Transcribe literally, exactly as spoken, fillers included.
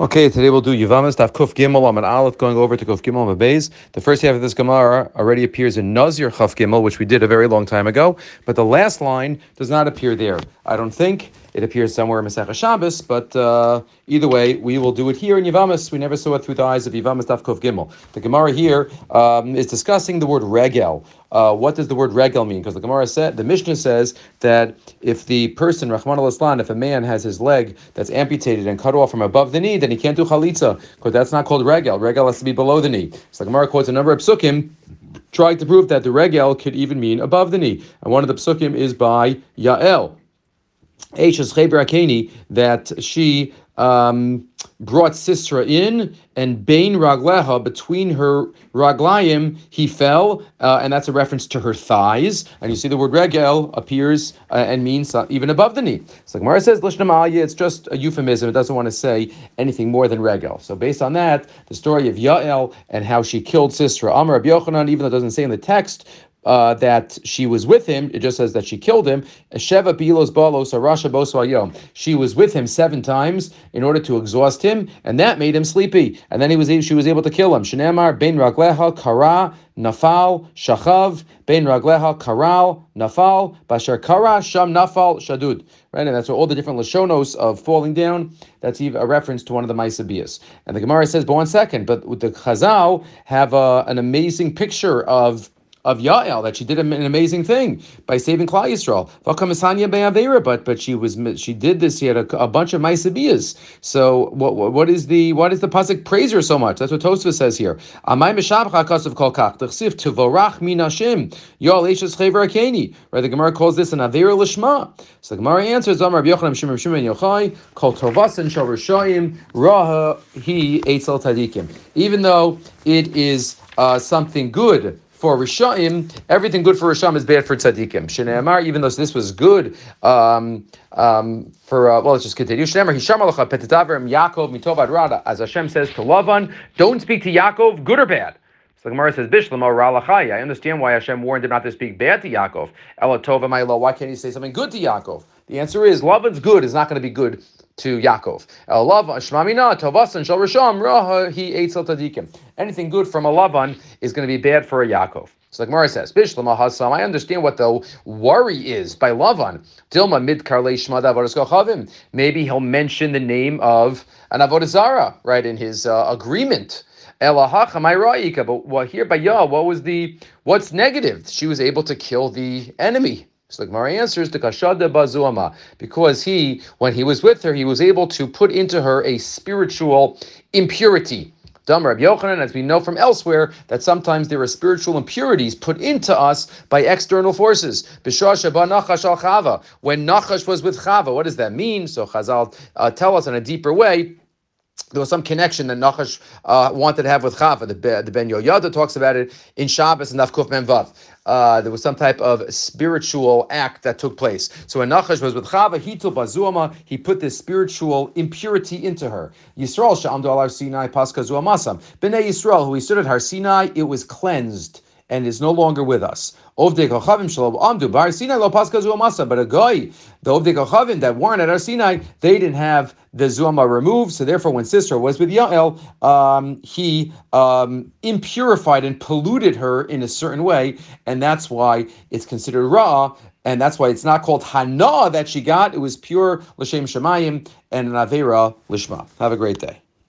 Okay, today we'll do Yevamos, Daf Kuf Gimel, Amud Aleph, going over to Kuf Gimel and Beis. The first half of this Gemara already appears in Nazir Chaf Gimel, which we did a very long time ago, but the last line does not appear there, I don't think. It appears somewhere in Mesechta Shabbos, but uh, either way, we will do it here in Yevamos. We never saw it through the eyes of Yevamos Daf Kuf Gimel. The Gemara here um, is discussing the word regel. Uh, what does the word regel mean? Because the Gemara said, the Mishnah says that if the person, Rachmana l'tzlan, if a man has his leg that's amputated and cut off from above the knee, then he can't do chalitza, because that's not called regel. Regel has to be below the knee. So the Gemara quotes a number of psukim, trying to prove that the regel could even mean above the knee. And one of the psukim is by Yael. H is Cheber Akeni, that she um, brought Sisera in, and Bain Ragleha, between her raglayim, he fell, uh, and that's a reference to her thighs. And you see the word regel appears uh, and means uh, even above the knee. So Gemara says, it's just a euphemism. It doesn't want to say anything more than regel. So based on that, the story of Yael and how she killed Sisera, Amar Rabbi Yochanan, even though it doesn't say in the text, Uh, that she was with him, it just says that she killed him. Sheva bilos balos arasha bosayom. She was with him seven times in order to exhaust him, and that made him sleepy. And then he was she was able to kill him. Shenamar ben ragleha kara nafal shachav ben ragleha karal nafal bashar kara sham nafal shadud. Right, and that's all the different lashonos of falling down. That's even a reference to one of the Maaseh Bias. And the Gemara says, but one second, but the Chazal have uh, an amazing picture of. of Yael, that she did an amazing thing by saving Klal Yisrael. But but she was she did this. She had a, a bunch of Maaseh Bias. So what what is the what is the pasuk praise her so much? That's what Tosfos says here. Right, the Gemara calls this an Avera Lishma. So the Gemara answers, Amar Rabbi Yochanan Shimon Shimon Yochai Kol Tovasan Shal Risha'im Raha He Eitzel Tzadikim. Even though it is uh, something good for Risha'im, everything good for Risha'im is bad for Tzadikim. Shne'emar, even though this was good, um, um, for, uh, well, let's just continue. Shne'emar, Hisham alacha petitavrim Yaakov mitovat rada. As Hashem says to Lavan, don't speak to Yaakov, good or bad. So the Gemara says, Bishlama ra'alachai. I understand why Hashem warned him not to speak bad to Yaakov. Ela tova ma'ilo, why can't he say something good to Yaakov? The answer is, Lavan's good is not going to be good to Yaakov. El Lavan shmamina tovasan shel Risham raha he eitzel tzadikim. Anything good from a Lavan is going to be bad for a Yaakov. So like Gemara says, Bishlama hasam. I understand what the worry is by Lavan. Dilma mid karle shma d'avodas kol chavim. Maybe he'll mention the name of Anavodizara, right, in his uh, agreement. Elahacha my ra'ika. But well, here by Yah, what was the what's negative? She was able to kill the enemy. So the Gemara answers the Kashada Bazuama, because he, when he was with her, he was able to put into her a spiritual impurity. Dam Rabbi Yochanan, as we know from elsewhere, that sometimes there are spiritual impurities put into us by external forces. B'shasha ba Nachash al Chava, when Nachash was with Chava, what does that mean? So Chazal uh, tell us in a deeper way. There was some connection that Nachash uh, wanted to have with Chava. The, the Ben Yo-Yadah talks about it in Shabbos and Nafkuf Memvav. Uh, there was some type of spiritual act that took place. So when Nachash was with Chava, Hito Bazuama, he put this spiritual impurity into her. Yisrael Sha'amdu al Har-Sinai Paskazu Amasam. B'nei Yisrael, who he stood at Har-Sinai, it was cleansed and is no longer with us. Ovdei Kachavim Shalom Amdu Bar Sinai Lo Paskazu Amasam. But a guy, the Ovdei Kachavim that weren't at Har-Sinai, they didn't have the Zuama removed, so therefore when Sisera was with Yael, um, he um, impurified and polluted her in a certain way, and that's why it's considered Ra, and that's why it's not called Hana that she got, it was pure Lashem Shemayim and an Avera Lishma. Have a great day.